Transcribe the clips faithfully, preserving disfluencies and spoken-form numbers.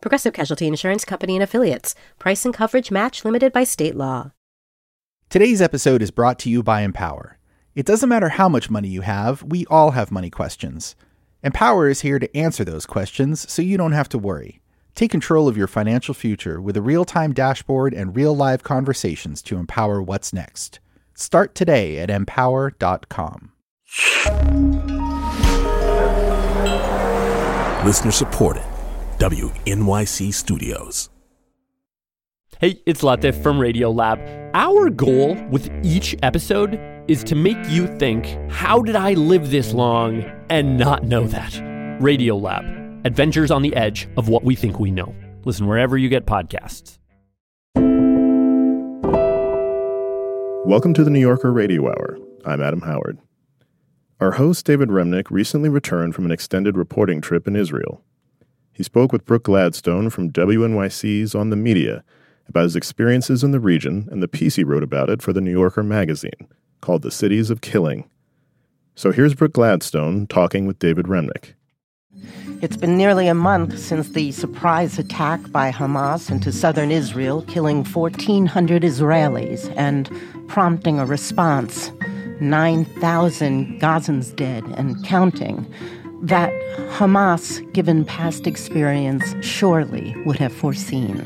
Progressive Casualty Insurance Company and Affiliates. Price and coverage match limited by state law. Today's episode is brought to you by Empower. It doesn't matter how much money you have, we all have money questions. Empower is here to answer those questions so you don't have to worry. Take control of your financial future with a real-time dashboard and real-live conversations to empower what's next. Start today at empower dot com. Listener-supported. W N Y C Studios. Hey, it's Latif from Radio Lab. Our goal with each episode is to make you think, how did I live this long and not know that? Radio Lab, adventures on the edge of what we think we know. Listen wherever you get podcasts. Welcome to the New Yorker Radio Hour. I'm Adam Howard. Our host, David Remnick, recently returned from an extended reporting trip in Israel. He spoke with Brooke Gladstone from W N Y C's On the Media about his experiences in the region and the piece he wrote about it for The New Yorker magazine, called The Cities of Killing. So here's Brooke Gladstone talking with David Remnick. It's been nearly a month since the surprise attack by Hamas into southern Israel, killing fourteen hundred Israelis and prompting a response, nine thousand Gazans dead and counting. That Hamas, given past experience, surely would have foreseen.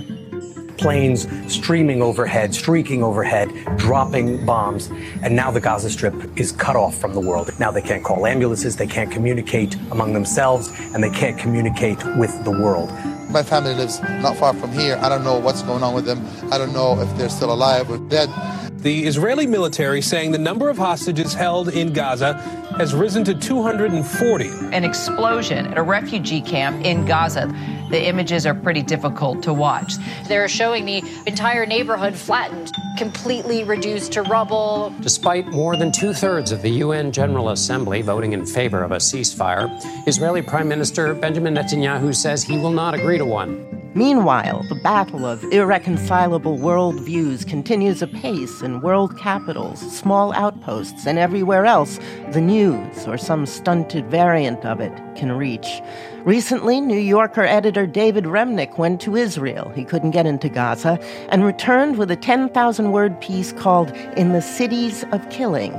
Planes streaming overhead, streaking overhead, dropping bombs, and now the Gaza Strip is cut off from the world. Now they can't call ambulances, they can't communicate among themselves, and they can't communicate with the world. My family lives not far from here. I don't know what's going on with them. I don't know if they're still alive or dead. The Israeli military saying the number of hostages held in Gaza has risen to two hundred forty. An explosion at a refugee camp in Gaza. The images are pretty difficult to watch. They're showing the entire neighborhood flattened, completely reduced to rubble. Despite more than two-thirds of the U N General Assembly voting in favor of a ceasefire, Israeli Prime Minister Benjamin Netanyahu says he will not agree to one. Meanwhile, the battle of irreconcilable worldviews continues apace in world capitals, small outposts, and everywhere else the news or some stunted variant of it can reach. Recently, New Yorker editor David Remnick went to Israel. He couldn't get into Gaza and returned with a ten thousand word piece called In the Cities of Killing,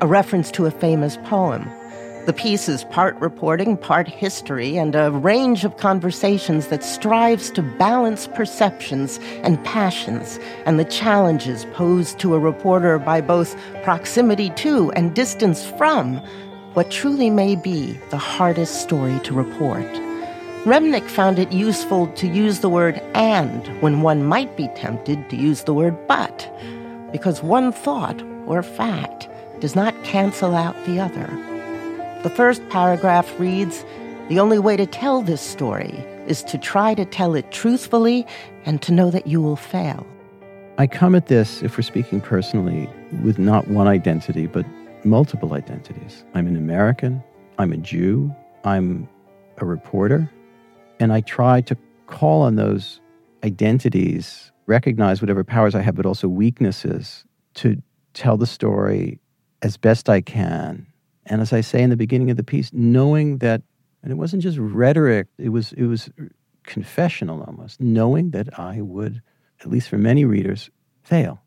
a reference to a famous poem. The piece is part reporting, part history, and a range of conversations that strives to balance perceptions and passions and the challenges posed to a reporter by both proximity to and distance from what truly may be the hardest story to report. Remnick found it useful to use the word and when one might be tempted to use the word but, because one thought or fact does not cancel out the other. The first paragraph reads, "The only way to tell this story is to try to tell it truthfully and to know that you will fail." I come at this, if we're speaking personally, with not one identity, but multiple identities. I'm an American, I'm a Jew, I'm a reporter, and I try to call on those identities, recognize whatever powers I have, but also weaknesses, to tell the story as best I can. And as I say in the beginning of the piece, knowing that, and it wasn't just rhetoric, it was it was confessional almost, knowing that I would, at least for many readers, fail.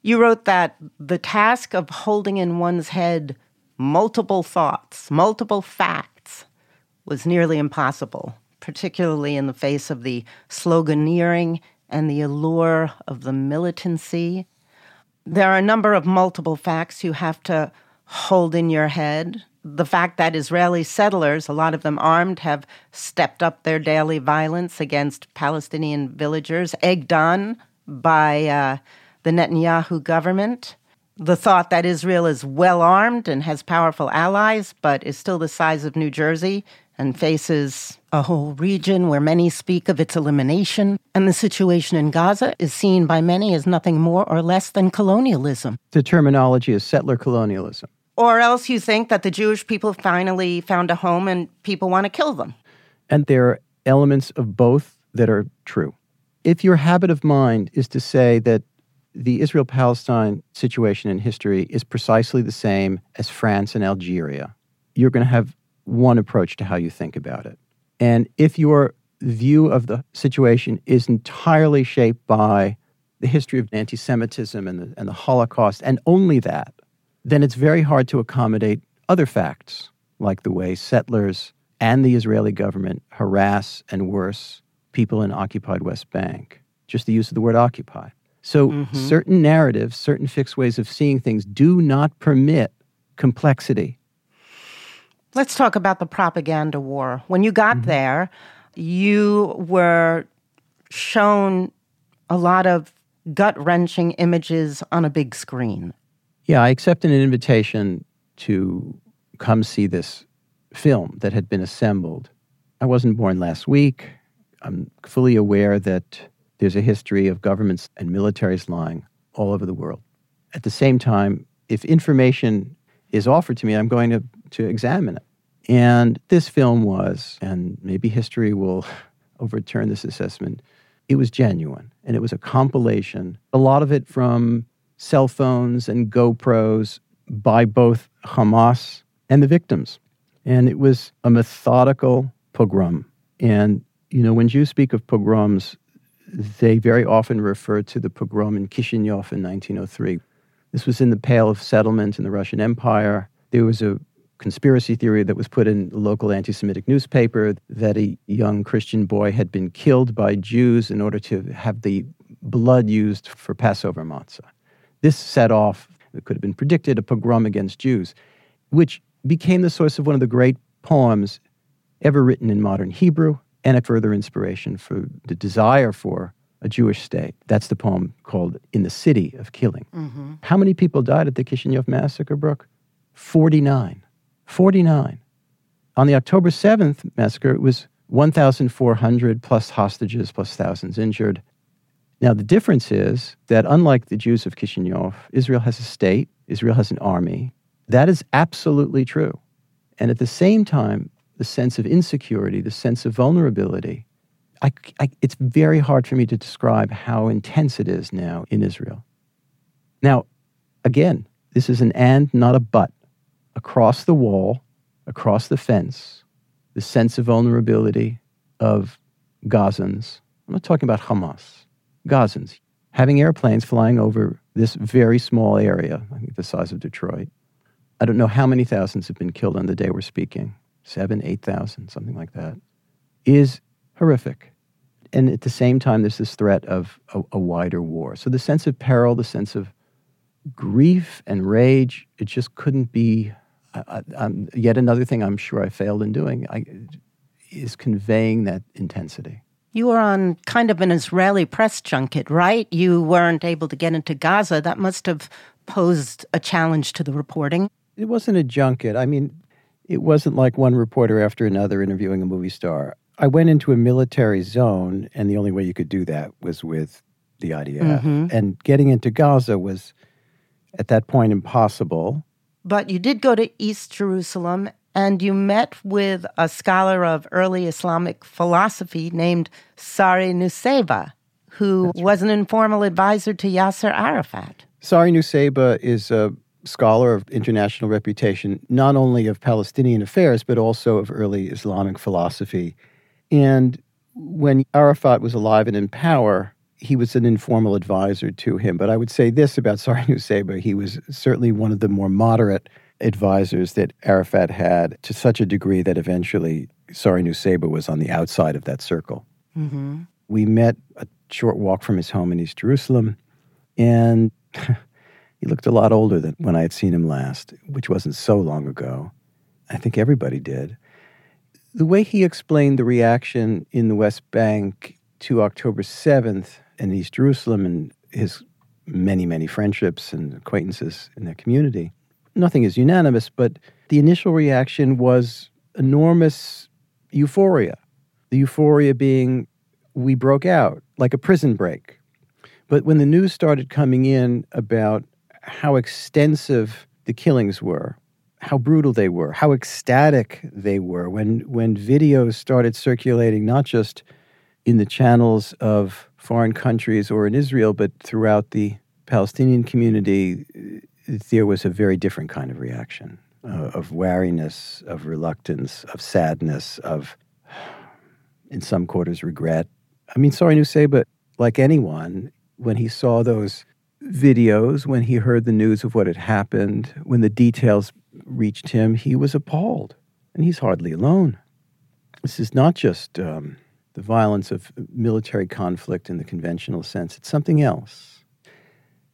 You wrote that the task of holding in one's head multiple thoughts, multiple facts, was nearly impossible, particularly in the face of the sloganeering and the allure of the militancy. There are a number of multiple facts you have to hold in your head. The fact that Israeli settlers, a lot of them armed, have stepped up their daily violence against Palestinian villagers, egged on by uh, the Netanyahu government. The thought that Israel is well armed and has powerful allies, but is still the size of New Jersey and faces a whole region where many speak of its elimination. And the situation in Gaza is seen by many as nothing more or less than colonialism. The terminology is settler colonialism. Or else you think that the Jewish people finally found a home and people want to kill them. And there are elements of both that are true. If your habit of mind is to say that the Israel-Palestine situation in history is precisely the same as France and Algeria, you're going to have one approach to how you think about it. And if your view of the situation is entirely shaped by the history of anti-Semitism and the, and the Holocaust, and only that, then it's very hard to accommodate other facts, like the way settlers and the Israeli government harass and worse people in occupied West Bank. Just the use of the word occupy. So mm-hmm. certain narratives, certain fixed ways of seeing things do not permit complexity. Let's talk about the propaganda war. When you got mm-hmm. there, you were shown a lot of gut-wrenching images on a big screen. Yeah, I accepted an invitation to come see this film that had been assembled. I wasn't born last week. I'm fully aware that there's a history of governments and militaries lying all over the world. At the same time, if information is offered to me, I'm going to, to examine it. And this film was, and maybe history will overturn this assessment, it was genuine. And it was a compilation, a lot of it from cell phones and GoPros by both Hamas and the victims. And it was a methodical pogrom. And, you know, when Jews speak of pogroms, they very often refer to the pogrom in Kishinev in nineteen oh three. This was in the Pale of Settlement in the Russian Empire. There was a conspiracy theory that was put in a local anti-Semitic newspaper that a young Christian boy had been killed by Jews in order to have the blood used for Passover matzah. This set off, it could have been predicted, a pogrom against Jews, which became the source of one of the great poems ever written in modern Hebrew, and a further inspiration for the desire for a Jewish state. That's the poem called In the City of Killing. Mm-hmm. How many people died at the Kishinev massacre, Brooke? forty-nine. forty-nine. On the October seventh massacre, it was one thousand four hundred plus hostages, plus thousands injured. Now, the difference is that unlike the Jews of Kishinev, Israel has a state, Israel has an army. That is absolutely true. And at the same time, the sense of insecurity, the sense of vulnerability. I, I, it's very hard for me to describe how intense it is now in Israel. Now, again, this is an and, not a but. Across the wall, across the fence, the sense of vulnerability of Gazans. I'm not talking about Hamas. Gazans. Having airplanes flying over this very small area, I think the size of Detroit. I don't know how many thousands have been killed on the day we're speaking. Seven, eight thousand, something like that, is horrific. And at the same time, there's this threat of a, a wider war. So the sense of peril, the sense of grief and rage, it just couldn't be, I, I, yet another thing I'm sure I failed in doing, I, is conveying that intensity. You were on kind of an Israeli press junket, right? You weren't able to get into Gaza. That must have posed a challenge to the reporting. It wasn't a junket. I mean, it wasn't like one reporter after another interviewing a movie star. I went into a military zone, and the only way you could do that was with the I D F. Mm-hmm. And getting into Gaza was, at that point, impossible. But you did go to East Jerusalem, and you met with a scholar of early Islamic philosophy named Sari Nusseibeh, who right. was an informal advisor to Yasser Arafat. Sari Nusseibeh is a scholar of international reputation, not only of Palestinian affairs, but also of early Islamic philosophy. And when Arafat was alive and in power, he was an informal advisor to him. But I would say this about Sari Nusseibeh, he was certainly one of the more moderate advisors that Arafat had, to such a degree that eventually Sari Nusseibeh was on the outside of that circle. Mm-hmm. We met a short walk from his home in East Jerusalem, and he looked a lot older than when I had seen him last, which wasn't so long ago. I think everybody did. The way he explained the reaction in the West Bank to October seventh in East Jerusalem and his many, many friendships and acquaintances in that community, nothing is unanimous, but the initial reaction was enormous euphoria. The euphoria being, we broke out, like a prison break. But when the news started coming in about how extensive the killings were, how brutal they were, how ecstatic they were, when when videos started circulating, not just in the channels of foreign countries or in Israel, but throughout the Palestinian community, there was a very different kind of reaction, uh, of wariness, of reluctance, of sadness, of, in some quarters, regret. I mean, Sari Nusseibeh, like anyone, when he saw those videos, when he heard the news of what had happened, when the details reached him, he was appalled. And he's hardly alone. This is not just um, the violence of military conflict in the conventional sense. It's something else.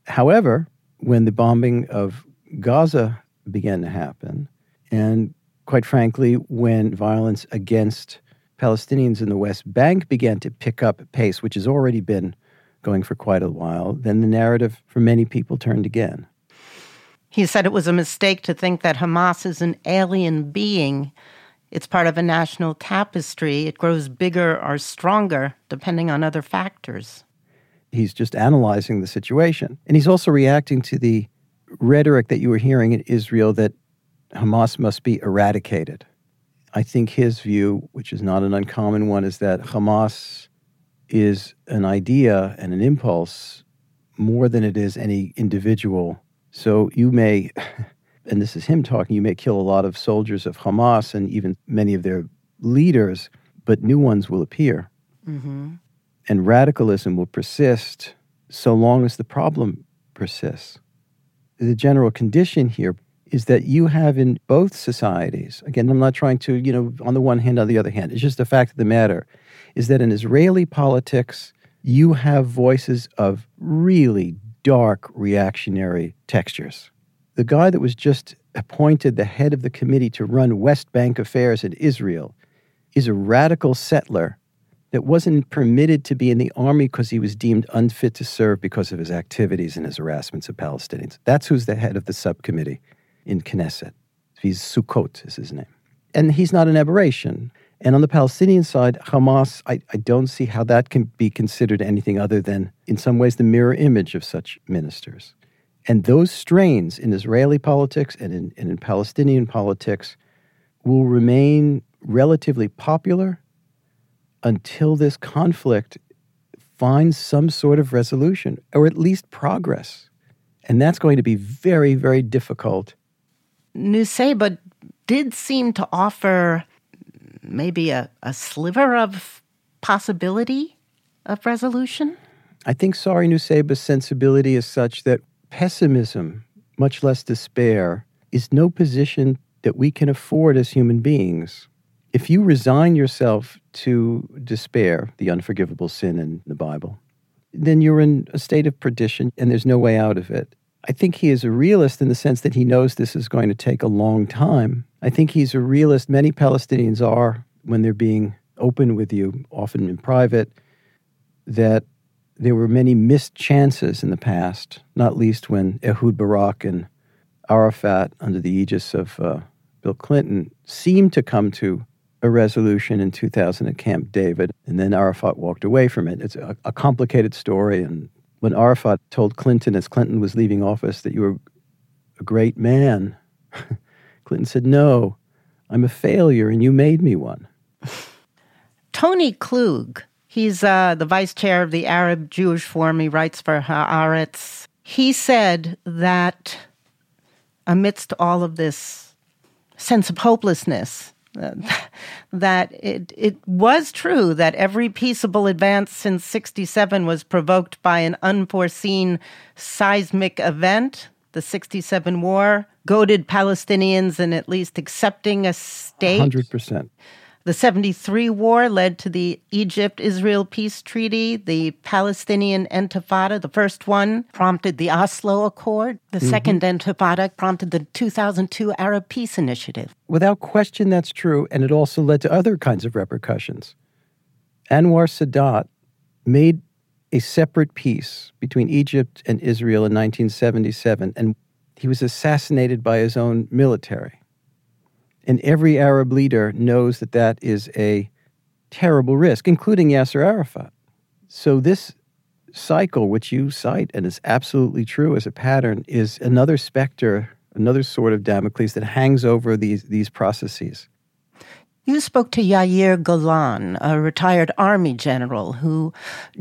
However, when the bombing of Gaza began to happen, and quite frankly, when violence against Palestinians in the West Bank began to pick up pace, which has already been going for quite a while, then the narrative for many people turned again. He said it was a mistake to think that Hamas is an alien being. It's part of a national tapestry. It grows bigger or stronger, depending on other factors. He's just analyzing the situation. And he's also reacting to the rhetoric that you were hearing in Israel that Hamas must be eradicated. I think his view, which is not an uncommon one, is that Hamas is an idea and an impulse more than it is any individual. So you may, and this is him talking, you may kill a lot of soldiers of Hamas and even many of their leaders, but new ones will appear. Mm-hmm. And radicalism will persist so long as the problem persists. The general condition here is that you have in both societies, again, I'm not trying to, you know, on the one hand, on the other hand, it's just the fact of the matter, is that in Israeli politics, you have voices of really dark reactionary textures. The guy that was just appointed the head of the committee to run West Bank affairs in Israel is a radical settler that wasn't permitted to be in the army because he was deemed unfit to serve because of his activities and his harassments of Palestinians. That's who's the head of the subcommittee in Knesset. He's Sukkot is his name. And he's not an aberration. And on the Palestinian side, Hamas, I, I don't see how that can be considered anything other than, in some ways, the mirror image of such ministers. And those strains in Israeli politics and in, and in Palestinian politics will remain relatively popular until this conflict finds some sort of resolution, or at least progress. And that's going to be very, very difficult. Nusseibeh did seem to offer maybe a, a sliver of possibility of resolution? I think Sari Nusseibeh's sensibility is such that pessimism, much less despair, is no position that we can afford as human beings. If you resign yourself to despair, the unforgivable sin in the Bible, then you're in a state of perdition and there's no way out of it. I think he is a realist in the sense that he knows this is going to take a long time. I think he's a realist. Many Palestinians are, when they're being open with you, often in private, that there were many missed chances in the past, not least when Ehud Barak and Arafat, under the aegis of uh, Bill Clinton, seemed to come to a resolution in two thousand at Camp David, and then Arafat walked away from it. It's a, a complicated story, and when Arafat told Clinton, as Clinton was leaving office, that you were a great man, Clinton said, no, I'm a failure, and you made me one. Tony Klug, he's uh, the vice chair of the Arab Jewish Forum. He writes for Haaretz. He said that amidst all of this sense of hopelessness, uh, that it, it was true that every peaceable advance since sixty-seven was provoked by an unforeseen seismic event. The sixty-seven war goaded Palestinians in at least accepting a state. one hundred percent. The seventy-three war led to the Egypt-Israel peace treaty. The Palestinian Intifada, the first one, prompted the Oslo Accord. The mm-hmm. second Intifada prompted the two thousand two Arab Peace Initiative. Without question, that's true, and it also led to other kinds of repercussions. Anwar Sadat made a separate peace between Egypt and Israel in nineteen seventy-seven, and he was assassinated by his own military. And every Arab leader knows that that is a terrible risk, including Yasser Arafat. So this cycle, which you cite, and is absolutely true as a pattern, is another specter, another sort of Damocles that hangs over these, these processes. You spoke to Yair Golan, a retired army general who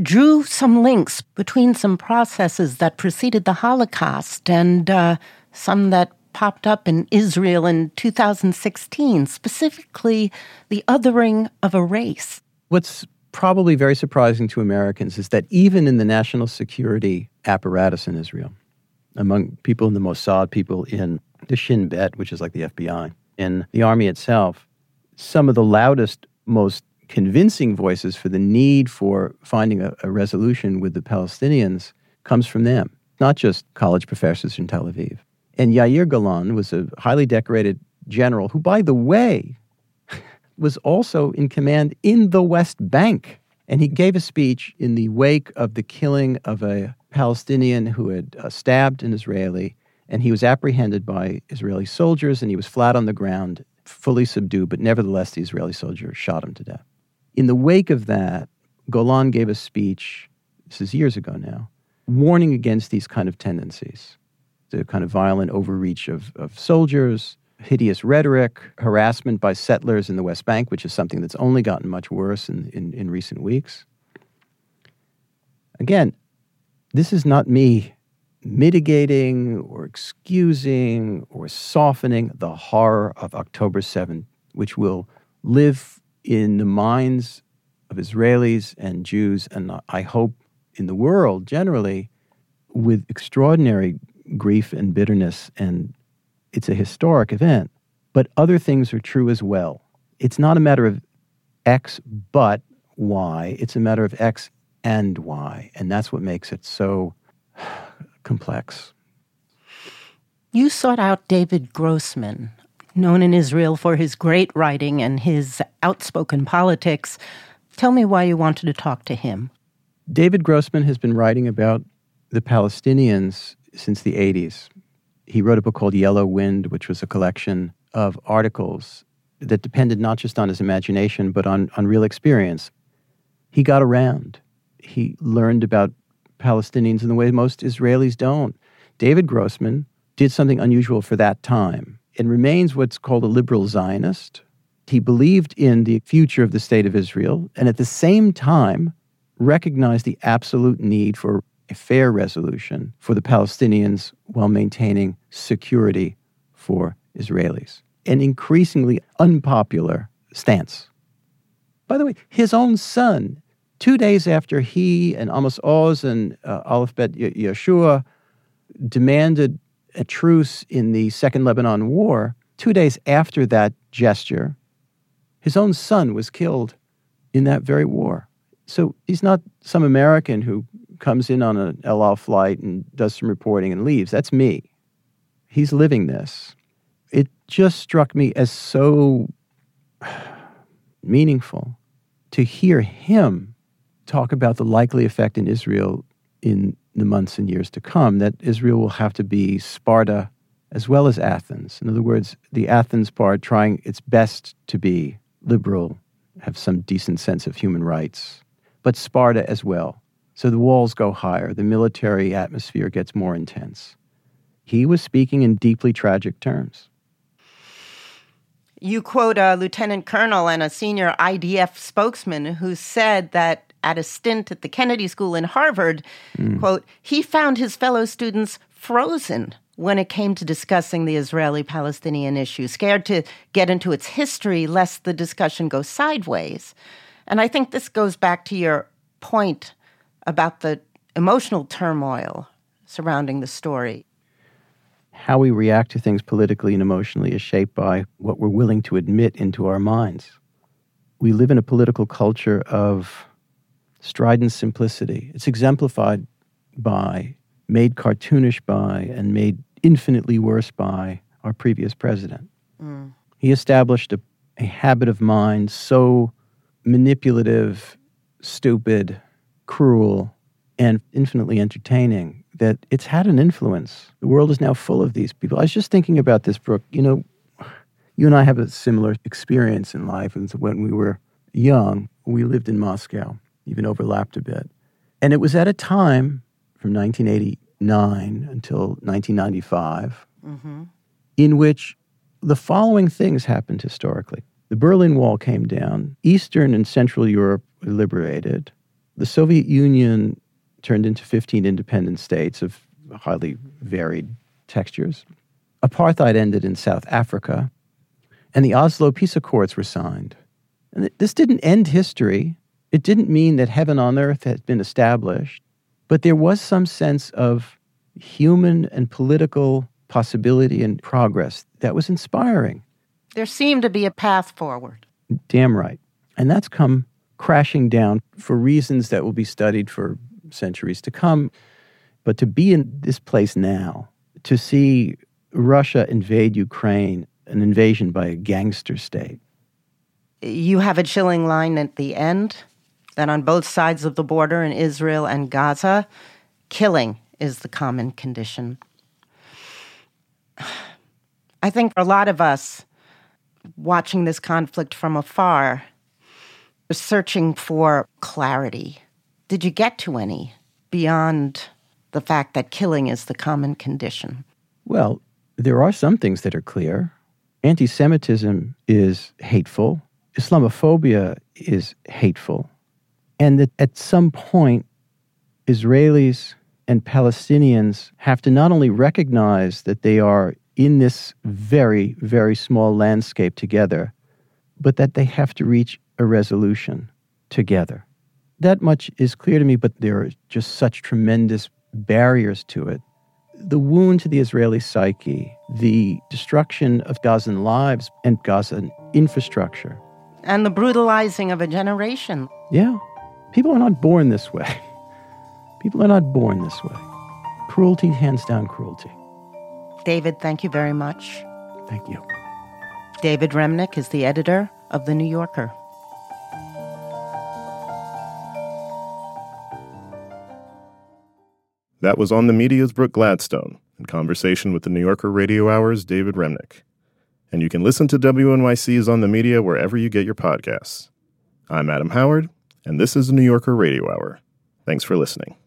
drew some links between some processes that preceded the Holocaust and uh, some that popped up in Israel in two thousand sixteen, specifically the othering of a race. What's probably very surprising to Americans is that even in the national security apparatus in Israel, among people in the Mossad, people in the Shin Bet, which is like the F B I, in the army itself, some of the loudest, most convincing voices for the need for finding a, a resolution with the Palestinians comes from them, not just college professors in Tel Aviv. And Yair Golan was a highly decorated general who, by the way, was also in command in the West Bank. And he gave a speech in the wake of the killing of a Palestinian who had uh, stabbed an Israeli, and he was apprehended by Israeli soldiers, and he was flat on the ground, fully subdued, but nevertheless the Israeli soldier shot him to death. In the wake of that, Golan gave a speech, this is years ago now, warning against these kind of tendencies, the kind of violent overreach of, of soldiers, hideous rhetoric, harassment by settlers in the West Bank, which is something that's only gotten much worse in, in, in recent weeks. Again, this is not me mitigating or excusing or softening the horror of October seventh, which will live in the minds of Israelis and Jews, and I hope in the world generally, with extraordinary grief and bitterness, and it's a historic event. But other things are true as well. It's not a matter of X but Y, it's a matter of X and Y, and that's what makes it so complex. You sought out David Grossman, known in Israel for his great writing and his outspoken politics. Tell me why you wanted to talk to him. David Grossman has been writing about the Palestinians since the eighties. He wrote a book called Yellow Wind, which was a collection of articles that depended not just on his imagination, but on, on real experience. He got around. He learned about Palestinians in the way most Israelis don't. David Grossman did something unusual for that time and remains what's called a liberal Zionist. He believed in the future of the state of Israel and at the same time recognized the absolute need for a fair resolution for the Palestinians while maintaining security for Israelis. An increasingly unpopular stance. By the way, his own son, two days after he and Amos Oz and uh, Aleph Bet Y-Yeshua demanded a truce in the Second Lebanon War, two days after that gesture, his own son was killed in that very war. So he's not some American who comes in on an El Al flight and does some reporting and leaves. That's me. He's living this. It just struck me as so meaningful to hear him talk about the likely effect in Israel in the months and years to come, that Israel will have to be Sparta as well as Athens. In other words, the Athens part trying its best to be liberal, have some decent sense of human rights, but Sparta as well. So the walls go higher, the military atmosphere gets more intense. He was speaking in deeply tragic terms. You quote a lieutenant colonel and a senior I D F spokesman who said that at a stint at the Kennedy School in Harvard, mm. quote, he found his fellow students frozen when it came to discussing the Israeli-Palestinian issue, scared to get into its history lest the discussion go sideways. And I think this goes back to your point about the emotional turmoil surrounding the story. How we react to things politically and emotionally is shaped by what we're willing to admit into our minds. We live in a political culture of strident simplicity. It's exemplified by, made cartoonish by, and made infinitely worse by our previous president. Mm. He established a, a habit of mind so manipulative, stupid, cruel, and infinitely entertaining that it's had an influence. The world is now full of these people. I was just thinking about this, Brooke. You know, You and I have a similar experience in life. And so when we were young, we lived in Moscow, even overlapped a bit. And it was at a time from nineteen eighty-nine until nineteen ninety-five, mm-hmm. in which the following things happened historically. The Berlin Wall came down. Eastern and Central Europe were liberated. The Soviet Union turned into fifteen independent states of highly varied textures. Apartheid ended in South Africa. And the Oslo Peace Accords were signed. And this didn't end history. It didn't mean that heaven on earth had been established. But there was some sense of human and political possibility and progress that was inspiring. There seemed to be a path forward. Damn right. And that's come crashing down for reasons that will be studied for centuries to come. But to be in this place now, to see Russia invade Ukraine, an invasion by a gangster state. You have a chilling line at the end, that on both sides of the border in Israel and Gaza, killing is the common condition. I think for a lot of us, watching this conflict from afar, we're searching for clarity. Did you get to any beyond the fact that killing is the common condition? Well, there are some things that are clear. Anti-Semitism is hateful. Islamophobia is hateful. And that at some point, Israelis and Palestinians have to not only recognize that they are in this very, very small landscape together, but that they have to reach a resolution together. That much is clear to me, but there are just such tremendous barriers to it. The wound to the Israeli psyche, the destruction of Gazan lives and Gazan infrastructure. And the brutalizing of a generation. Yeah. People are not born this way. People are not born this way. Cruelty, hands down cruelty. David, thank you very much. Thank you. David Remnick is the editor of The New Yorker. That was On the Media's Brooke Gladstone, in conversation with The New Yorker Radio Hour's David Remnick. And you can listen to W N Y C's On the Media wherever you get your podcasts. I'm Adam Howard, and this is The New Yorker Radio Hour. Thanks for listening.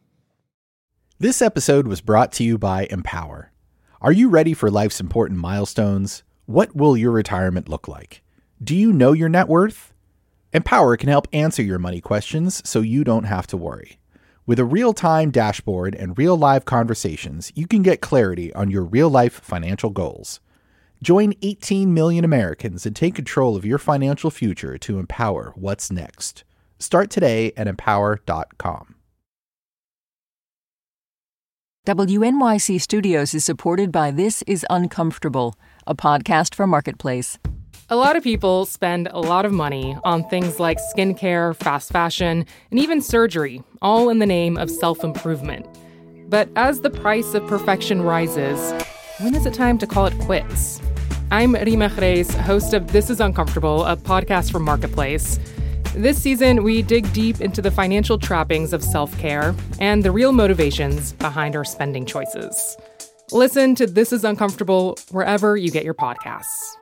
This episode was brought to you by Empower. Are you ready for life's important milestones? What will your retirement look like? Do you know your net worth? Empower can help answer your money questions so you don't have to worry. With a real-time dashboard and real-live conversations, you can get clarity on your real-life financial goals. Join eighteen million Americans and take control of your financial future to empower what's next. Start today at empower dot com. W N Y C Studios is supported by This Is Uncomfortable, a podcast from Marketplace. A lot of people spend a lot of money on things like skincare, fast fashion, and even surgery, all in the name of self-improvement. But as the price of perfection rises, when is it time to call it quits? I'm Rima Khreis, host of This Is Uncomfortable, a podcast from Marketplace. This season, we dig deep into the financial trappings of self-care and the real motivations behind our spending choices. Listen to This Is Uncomfortable wherever you get your podcasts.